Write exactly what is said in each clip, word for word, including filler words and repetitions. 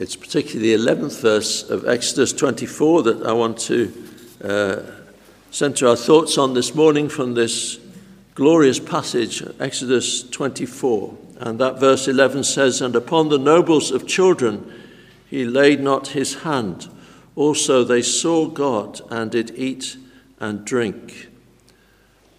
It's particularly the eleventh verse of Exodus twenty-four that I want to uh, center our thoughts on this morning from this glorious passage, Exodus twenty-four. And that verse eleven says, "And upon the nobles of children he laid not his hand. Also they saw God and did eat and drink."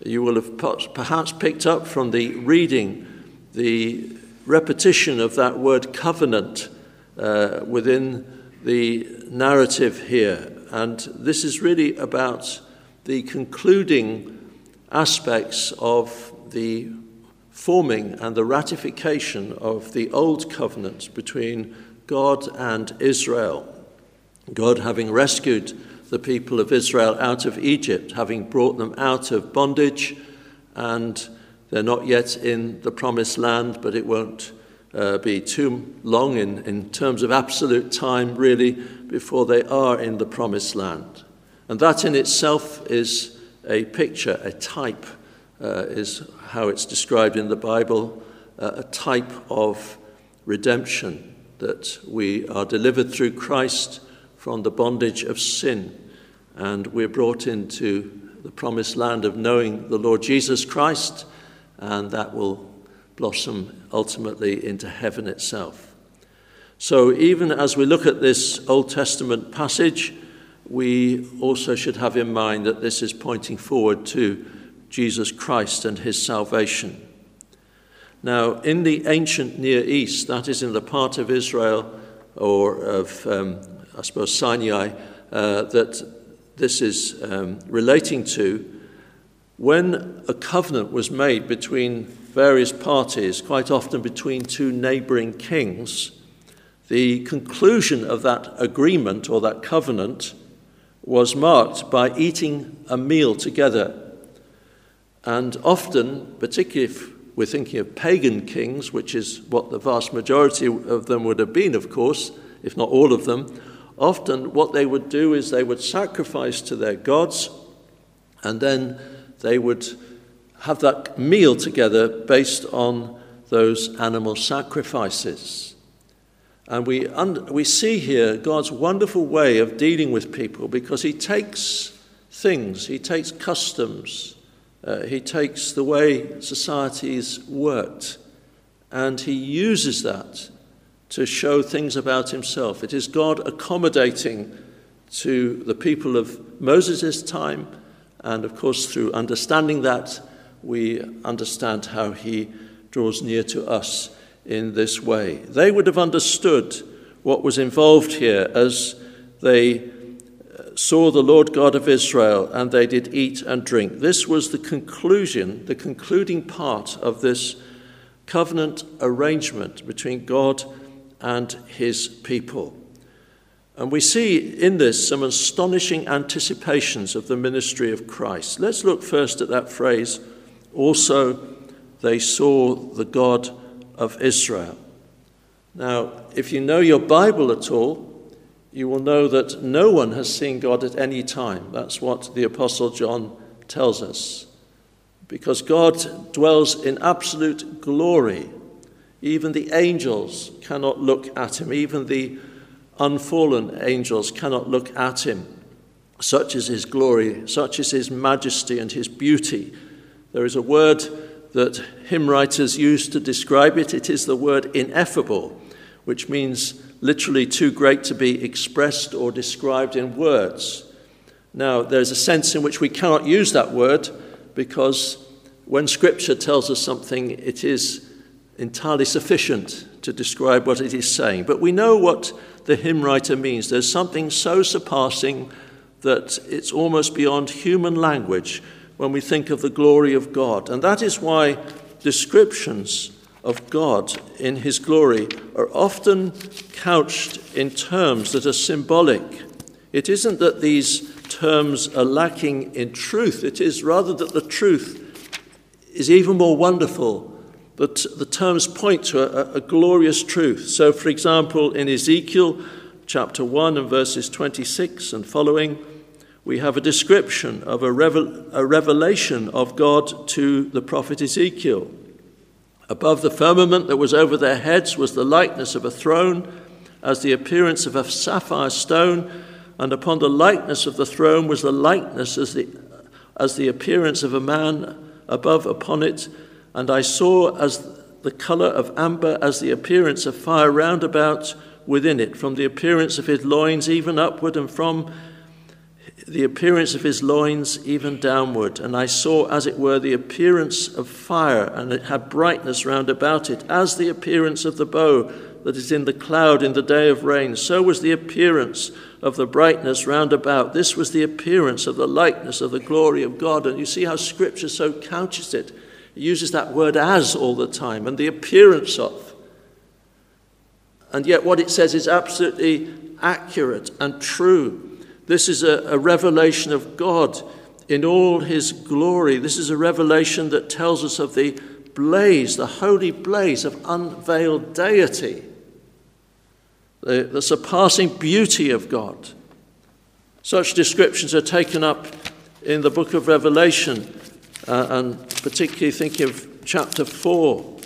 You will have perhaps picked up from the reading the repetition of that word covenant uh, within the narrative here. And this is really about the concluding aspects of the forming and the ratification of the old covenant between God and Israel. God having rescued the people of Israel out of Egypt, having brought them out of bondage, and they're not yet in the promised land, but it won't uh, be too long in, in terms of absolute time, really, before they are in the promised land. And that in itself is a picture, a type, uh, is how it's described in the Bible, uh, a type of redemption, that we are delivered through Christ from the bondage of sin, and we're brought into the promised land of knowing the Lord Jesus Christ, and that will blossom ultimately into heaven itself. So even as we look at this Old Testament passage, we also should have in mind that this is pointing forward to Jesus Christ and his salvation. Now, in the ancient Near East, that is in the part of Israel or of um, I suppose Sinai, uh, that this is um, relating to, when a covenant was made between various parties, quite often between two neighboring kings, the conclusion of that agreement or that covenant was marked by eating a meal together. And often, particularly if we're thinking of pagan kings, which is what the vast majority of them would have been, of course, if not all of them, often what they would do is they would sacrifice to their gods, and then they would have that meal together based on those animal sacrifices. And we un- we see here God's wonderful way of dealing with people, because he takes things, he takes customs, uh, he takes the way societies worked, and he uses that to show things about himself. It is God accommodating to the people of Moses' time, and of course through understanding that, we understand how he draws near to us in this way. They would have understood what was involved here as they saw the Lord God of Israel, and they did eat and drink. This was the conclusion, the concluding part of this covenant arrangement between God and his people. And we see in this some astonishing anticipations of the ministry of Christ. Let's look first at that phrase, "Also they saw the God of Israel." Now, if you know your Bible at all, you will know that no one has seen God at any time. That's what the Apostle John tells us. Because God dwells in absolute glory. Even the angels cannot look at him. Even the unfallen angels cannot look at him. Such is his glory, such is his majesty and his beauty. There is a word that hymn writers use to describe it. It is the word ineffable, which means literally too great to be expressed or described in words. Now, there's a sense in which we cannot use that word, because when Scripture tells us something, it is entirely sufficient to describe what it is saying. But we know what the hymn writer means. There's something so surpassing that it's almost beyond human language when we think of the glory of God. And that is why descriptions of God in his glory are often couched in terms that are symbolic. It isn't that these terms are lacking in truth. It is rather that the truth is even more wonderful. But the terms point to a, a glorious truth. So, for example, in Ezekiel chapter one and verses twenty-six and following, we have a description of a, revel- a revelation of God to the prophet Ezekiel. "Above the firmament that was over their heads was the likeness of a throne, as the appearance of a sapphire stone, and upon the likeness of the throne was the likeness as the, as the appearance of a man above upon it. And I saw as the colour of amber, as the appearance of fire round about within it, from the appearance of his loins even upward, and from the appearance of his loins even downward. And I saw, as it were, the appearance of fire, and it had brightness round about it, as the appearance of the bow that is in the cloud in the day of rain. So was the appearance of the brightness round about. This was the appearance of the likeness of the glory of God. And you see how Scripture so couches it. It uses that word "as" all the time, and the appearance of. And yet what it says is absolutely accurate and true. This is a, a revelation of God in all his glory. This is a revelation that tells us of the blaze, the holy blaze of unveiled deity, the, the surpassing beauty of God. Such descriptions are taken up in the book of Revelation, Uh, and particularly thinking of chapter four.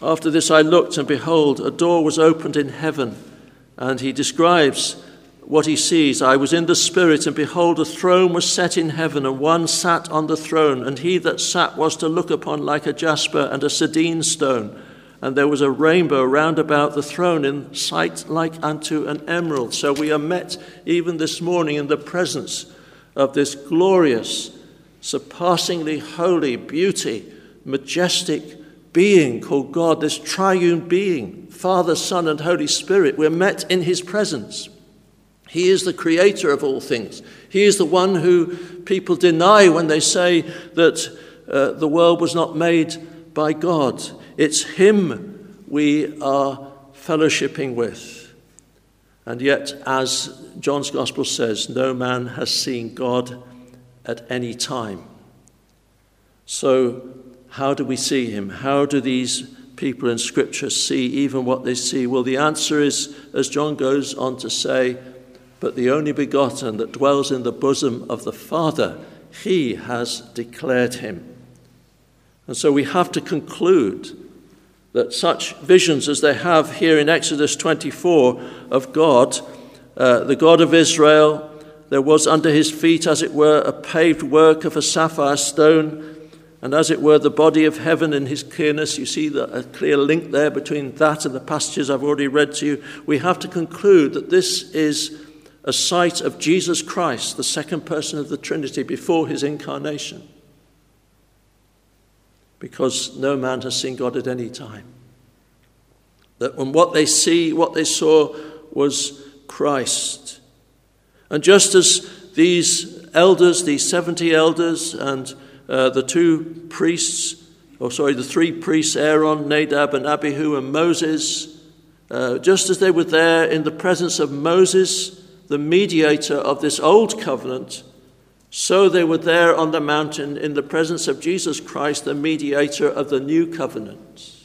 After this I looked, and behold, a door was opened in heaven, and he describes what he sees. I was in the Spirit, and behold, a throne was set in heaven, and one sat on the throne, and he that sat was to look upon like a jasper and a sardine stone, and there was a rainbow round about the throne in sight like unto an emerald. So we are met even this morning in the presence of this glorious, surpassingly holy beauty, majestic being called God, this triune being, Father, Son, and Holy Spirit. We're met in his presence. He is the creator of all things. He is the one who people deny when they say that uh, the world was not made by God. It's him we are fellowshipping with. And yet, as John's Gospel says, no man has seen God at any time. So how do we see him? How do these people in Scripture see even what they see? Well, the answer is, as John goes on to say, but the only begotten that dwells in the bosom of the Father, he has declared him. And so we have to conclude that such visions as they have here in Exodus twenty-four of God, uh, the God of Israel, there was under his feet, as it were, a paved work of a sapphire stone, and as it were, the body of heaven in his clearness. You see the, a clear link there between that and the passages I've already read to you. We have to conclude that this is a sight of Jesus Christ, the second person of the Trinity, before his incarnation, because no man has seen God at any time. That when what they see, what they saw was Christ. And just as these elders, these seventy elders and uh, the two priests, or sorry, the three priests, Aaron, Nadab and Abihu and Moses, uh, just as they were there in the presence of Moses, the mediator of this old covenant, so they were there on the mountain in the presence of Jesus Christ, the mediator of the new covenant.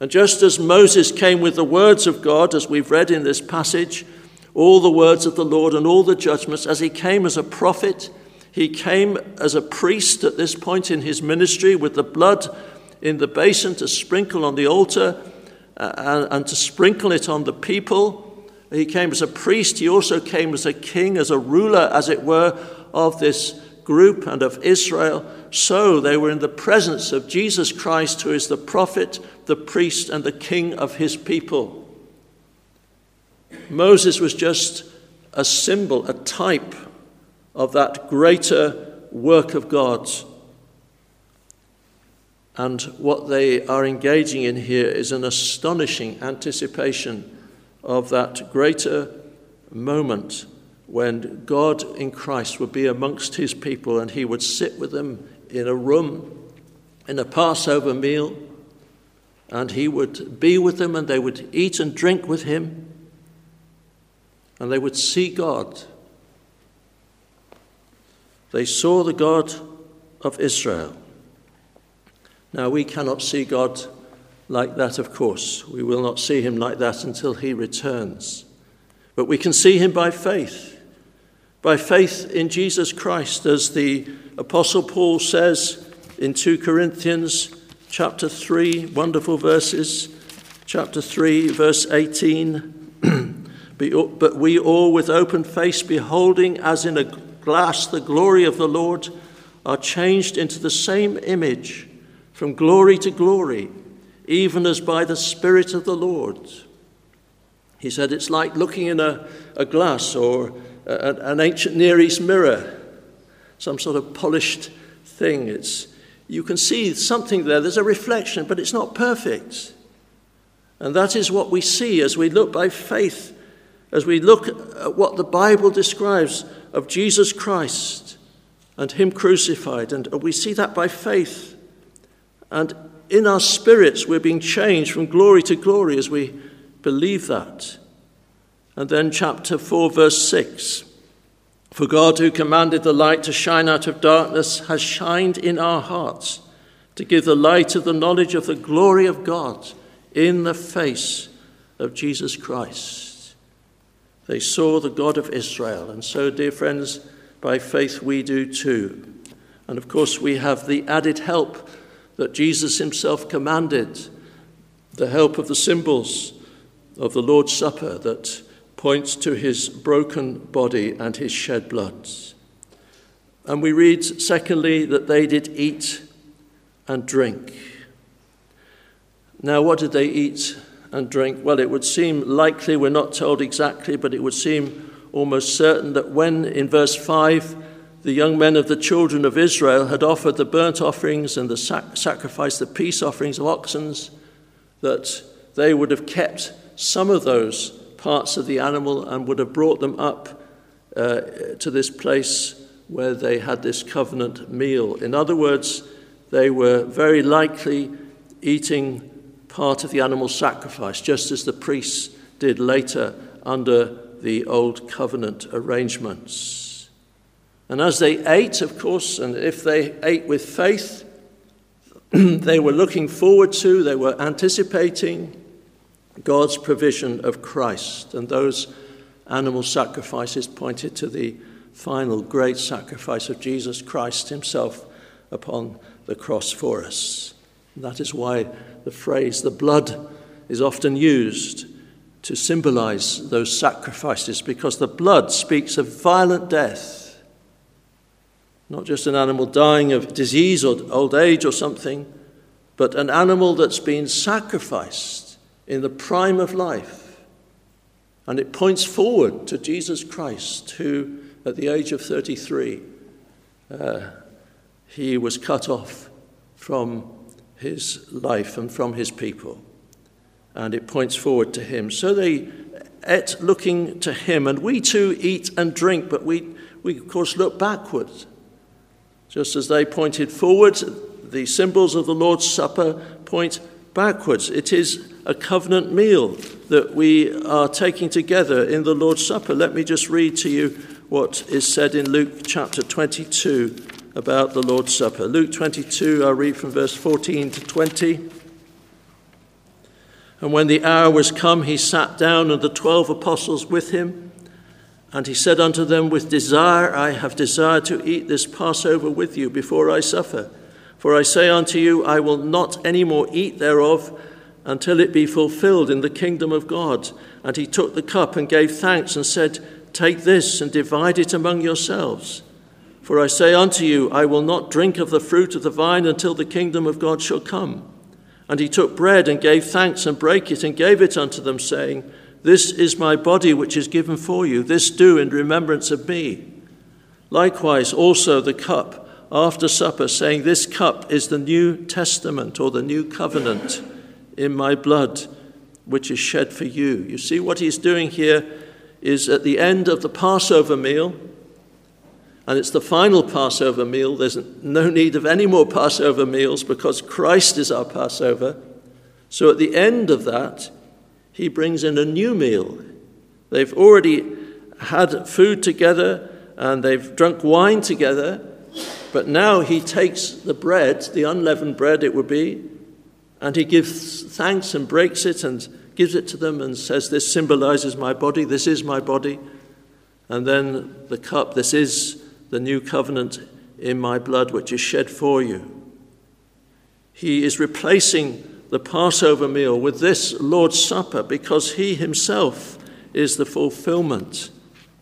And just as Moses came with the words of God, as we've read in this passage, all the words of the Lord and all the judgments, as he came as a prophet, he came as a priest at this point in his ministry with the blood in the basin to sprinkle on the altar and to sprinkle it on the people. He came as a priest. He also came as a king, as a ruler, as it were, of this group and of Israel. So they were in the presence of Jesus Christ, who is the prophet, the priest, and the king of his people. Moses was just a symbol, a type of that greater work of God. And what they are engaging in here is an astonishing anticipation of that greater moment when God in Christ would be amongst his people, and he would sit with them in a room, in a Passover meal, and he would be with them, and they would eat and drink with him, and they would see God. They saw the God of Israel. Now, we cannot see God like that, of course. We will not see him like that until he returns. But we can see him by faith, by faith in Jesus Christ, as the Apostle Paul says in Second Corinthians chapter three, wonderful verses, chapter three, verse eighteen, But we all with open face, beholding as in a glass the glory of the Lord, are changed into the same image from glory to glory, even as by the Spirit of the Lord. He said it's like looking in a, a glass or a, an ancient Near East mirror, some sort of polished thing. It's, you can see something there. There's a reflection, but it's not perfect. And that is what we see as we look by faith, as we look at what the Bible describes of Jesus Christ and him crucified. And we see that by faith. And in our spirits, we're being changed from glory to glory as we believe that. And then chapter four, verse six. For God, who commanded the light to shine out of darkness, has shined in our hearts to give the light of the knowledge of the glory of God in the face of Jesus Christ. They saw the God of Israel. And so, dear friends, by faith we do too. And of course, we have the added help that Jesus himself commanded, the help of the symbols of the Lord's Supper that points to his broken body and his shed blood. And we read, secondly, that they did eat and drink. Now, what did they eat and drink? Well, it would seem likely, we're not told exactly, but it would seem almost certain that when, in verse five, the young men of the children of Israel had offered the burnt offerings and the sac- sacrifice, the peace offerings of oxen, that they would have kept some of those parts of the animal and would have brought them up uh, to this place where they had this covenant meal. In other words, they were very likely eating part of the animal sacrifice, just as the priests did later under the old covenant arrangements. And as they ate, of course, and if they ate with faith, they were looking forward to, they were anticipating God's provision of Christ. And those animal sacrifices pointed to the final great sacrifice of Jesus Christ himself upon the cross for us. And that is why the phrase, the blood, is often used to symbolize those sacrifices, because the blood speaks of violent death, not just an animal dying of disease or old age or something, but an animal that's been sacrificed in the prime of life. And it points forward to Jesus Christ, who at the age of thirty-three, uh, he was cut off from his life and from his people, and it points forward to him. So they ate looking to him, and we too eat and drink, but we, we of course look backwards. Just as they pointed forward, the symbols of the Lord's Supper point backwards. It is a covenant meal that we are taking together in the Lord's Supper. Let me just read to you what is said in Luke chapter twenty-two about the Lord's Supper. Luke twenty-two, I'll read from verse fourteen to twenty. And when the hour was come, he sat down, and the twelve apostles with him. And he said unto them, with desire I have desired to eat this Passover with you before I suffer. For I say unto you, I will not any more eat thereof until it be fulfilled in the kingdom of God. And he took the cup and gave thanks and said, Take this and divide it among yourselves. For I say unto you, I will not drink of the fruit of the vine until the kingdom of God shall come. And he took bread and gave thanks and brake it and gave it unto them, saying, This is my body which is given for you. This do in remembrance of me. Likewise also the cup after supper, saying, This cup is the New Testament, or the new covenant, in my blood, which is shed for you. You see, what he's doing here is at the end of the Passover meal, and it's the final Passover meal. There's no need of any more Passover meals because Christ is our Passover. So at the end of that, he brings in a new meal. They've already had food together and they've drunk wine together. But now he takes the bread, the unleavened bread it would be, and he gives thanks and breaks it and gives it to them and says, This symbolizes my body. This is my body. And then the cup, this is the new covenant in my blood, which is shed for you. He is replacing the Passover meal with this Lord's Supper, because he himself is the fulfillment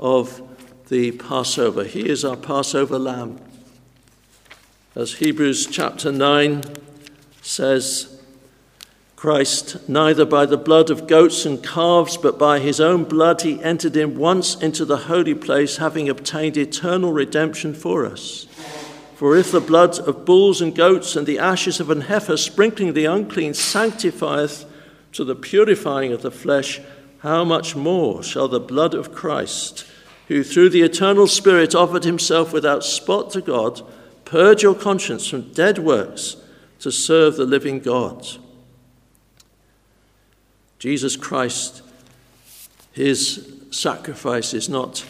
of the Passover. He is our Passover lamb. As Hebrews chapter nine says, Christ, neither by the blood of goats and calves, but by his own blood, he entered in once into the holy place, having obtained eternal redemption for us. For if the blood of bulls and goats and the ashes of an heifer, sprinkling the unclean, sanctifieth to the purifying of the flesh, how much more shall the blood of Christ, who through the eternal Spirit offered himself without spot to God, purge your conscience from dead works to serve the living God. Jesus Christ, his sacrifice is not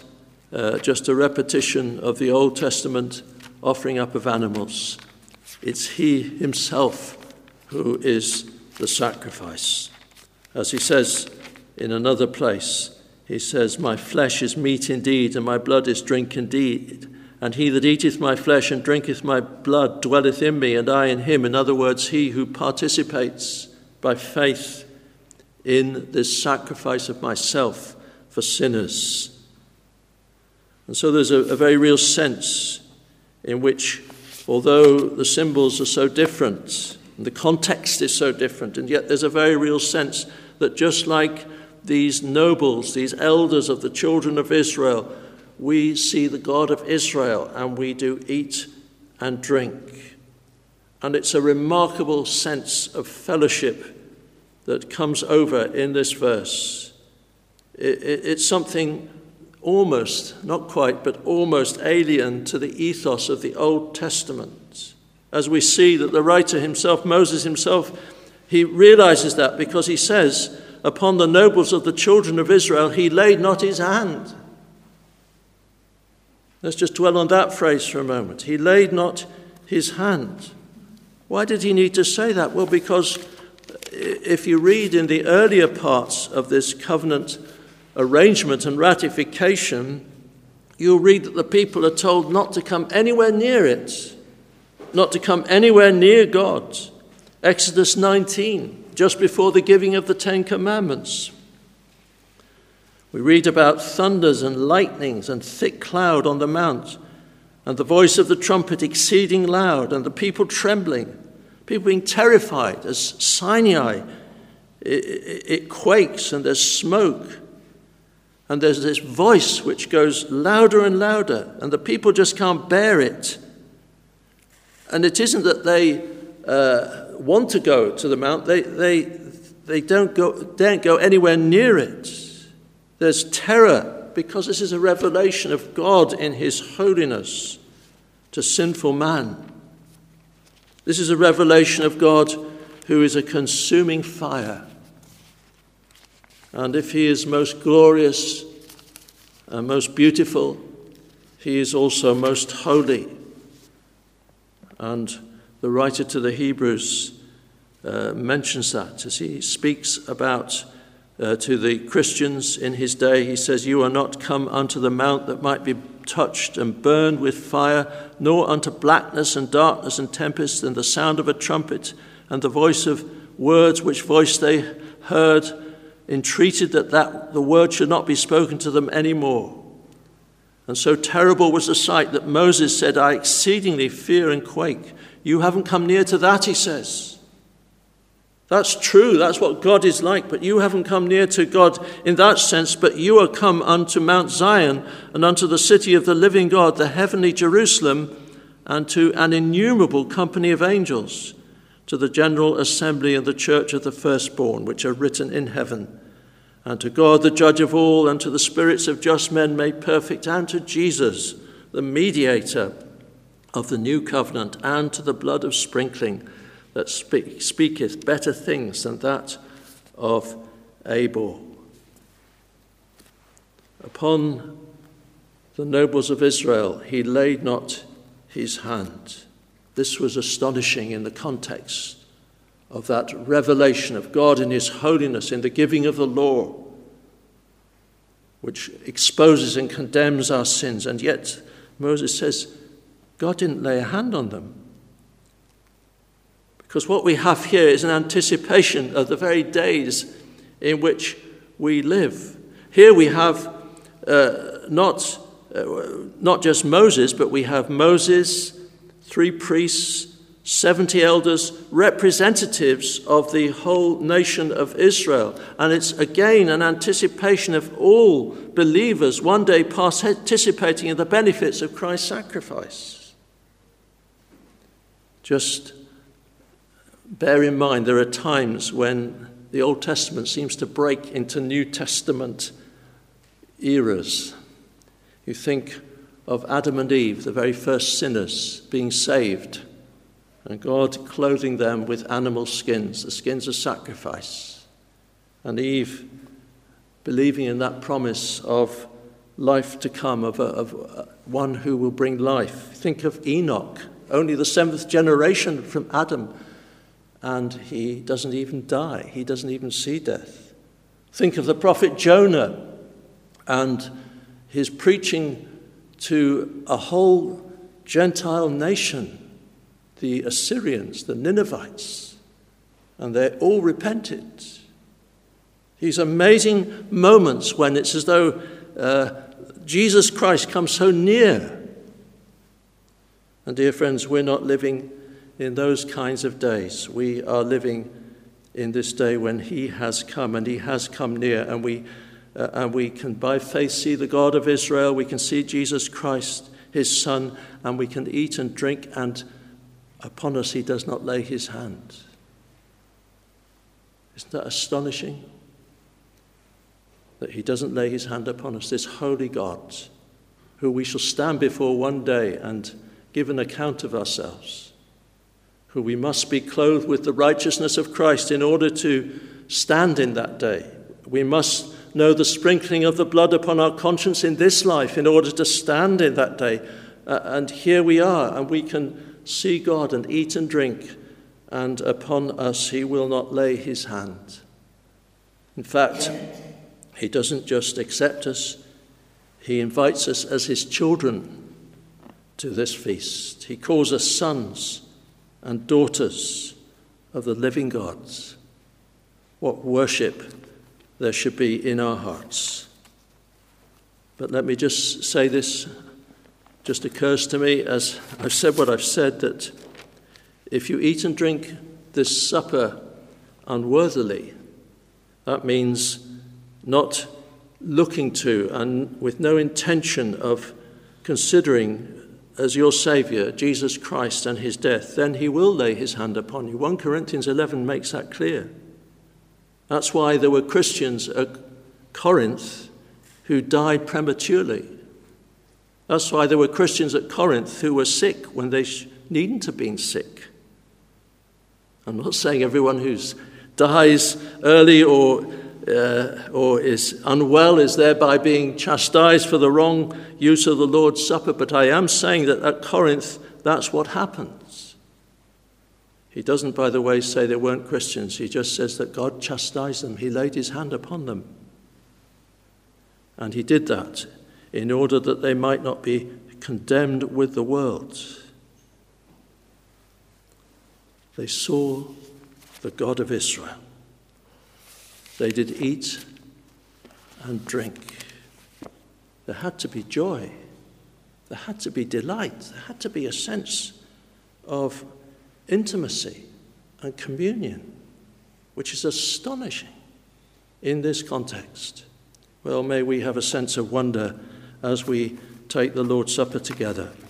uh, just a repetition of the Old Testament offering up of animals. It's he himself who is the sacrifice. As he says in another place, he says, my flesh is meat indeed, and my blood is drink indeed. And he that eateth my flesh and drinketh my blood dwelleth in me, and I in him. In other words, he who participates by faith in this sacrifice of myself for sinners. And so there's a, a very real sense in which, although the symbols are so different, and the context is so different, and yet there's a very real sense that just like these nobles, these elders of the children of Israel, we see the God of Israel and we do eat and drink. And it's a remarkable sense of fellowship that comes over in this verse. It, it, it's something almost, not quite, but almost alien to the ethos of the Old Testament. As we see that the writer himself, Moses himself, he realizes that because he says, upon the nobles of the children of Israel, he laid not his hand. Let's just dwell on that phrase for a moment. He laid not his hand. Why did he need to say that? Well, because if you read in the earlier parts of this covenant arrangement and ratification, you'll read that the people are told not to come anywhere near it, not to come anywhere near God. Exodus nineteen, just before the giving of the Ten Commandments. We read about thunders and lightnings and thick cloud on the mount, and the voice of the trumpet exceeding loud, and the people trembling, people being terrified as Sinai, it, it, it quakes and there's smoke. And there's this voice which goes louder and louder, and the people just can't bear it. And it isn't that they uh, want to go to the mount. They, they, they don't go, don't go anywhere near it. There's terror, because this is a revelation of God in his holiness to sinful man. This is a revelation of God who is a consuming fire. And if he is most glorious and most beautiful, he is also most holy. And the writer to the Hebrews uh, mentions that as he speaks about uh, to the Christians in his day. He says, you are not come unto the mount that might be touched and burned with fire, nor unto blackness and darkness and tempest and the sound of a trumpet and the voice of words, which voice they heard, entreated that, that the word should not be spoken to them any more. And so terrible was the sight that Moses said, I exceedingly fear and quake. You haven't come near to that, he says. That's true, that's what God is like, but you haven't come near to God in that sense, but you are come unto Mount Zion and unto the city of the living God, the heavenly Jerusalem, and to an innumerable company of angels, to the general assembly and the church of the firstborn, which are written in heaven, and to God, the judge of all, and to the spirits of just men made perfect, and to Jesus, the mediator of the new covenant, and to the blood of sprinkling that speak, speaketh better things than that of Abel. Upon the nobles of Israel he laid not his hand. This was astonishing in the context of that revelation of God in his holiness, in the giving of the law, which exposes and condemns our sins. And yet Moses says God didn't lay a hand on them Because what we have here is an anticipation of the very days in which we live. Here we have uh, not, uh, not just Moses, but we have Moses, three priests, seventy elders, representatives of the whole nation of Israel. And it's again an anticipation of all believers one day participating in the benefits of Christ's sacrifice. Just bear in mind there are times when the Old Testament seems to break into New Testament eras. You think of Adam and Eve, the very first sinners, being saved, and God clothing them with animal skins, the skins of sacrifice. And Eve believing in that promise of life to come, of, a, of one who will bring life. Think of Enoch, only the seventh generation from Adam, and he doesn't even die. He doesn't even see death. Think of the prophet Jonah and his preaching to a whole Gentile nation, the Assyrians, the Ninevites, and they all repented. These amazing moments when it's as though uh, Jesus Christ comes so near. And dear friends, we're not living in those kinds of days. We are living in this day when he has come, and he has come near, and we uh, and we can by faith see the God of Israel. We can see Jesus Christ, his son, and we can eat and drink, and upon us he does not lay his hand. Isn't that astonishing? That he doesn't lay his hand upon us, this holy God, who we shall stand before one day and give an account of ourselves, who we must be clothed with the righteousness of Christ in order to stand in that day. We must know the sprinkling of the blood upon our conscience in this life in order to stand in that day. Uh, and here we are, and we can see God and eat and drink, and upon us he will not lay his hand. In fact, he doesn't just accept us, he invites us as his children to this feast. He calls us sons and daughters of the living gods. What worship there should be in our hearts. But let me just say this, just occurs to me as I've said what I've said, that if you eat and drink this supper unworthily, that means not looking to and with no intention of considering as your Saviour, Jesus Christ, and his death, then he will lay his hand upon you. First Corinthians eleven makes that clear. That's why there were Christians at Corinth who died prematurely. That's why there were Christians at Corinth who were sick when they needn't have been sick. I'm not saying everyone who dies early or Uh, or is unwell is thereby being chastised for the wrong use of the Lord's Supper, but I am saying that at Corinth that's what happens. He doesn't, by the way, say they weren't Christians. He just says that God chastised them. He laid his hand upon them, and he did that in order that they might not be condemned with the world. They saw the God of Israel. They did eat and drink. There had to be joy. There had to be delight. There had to be a sense of intimacy and communion, which is astonishing in this context. Well, may we have a sense of wonder as we take the Lord's Supper together.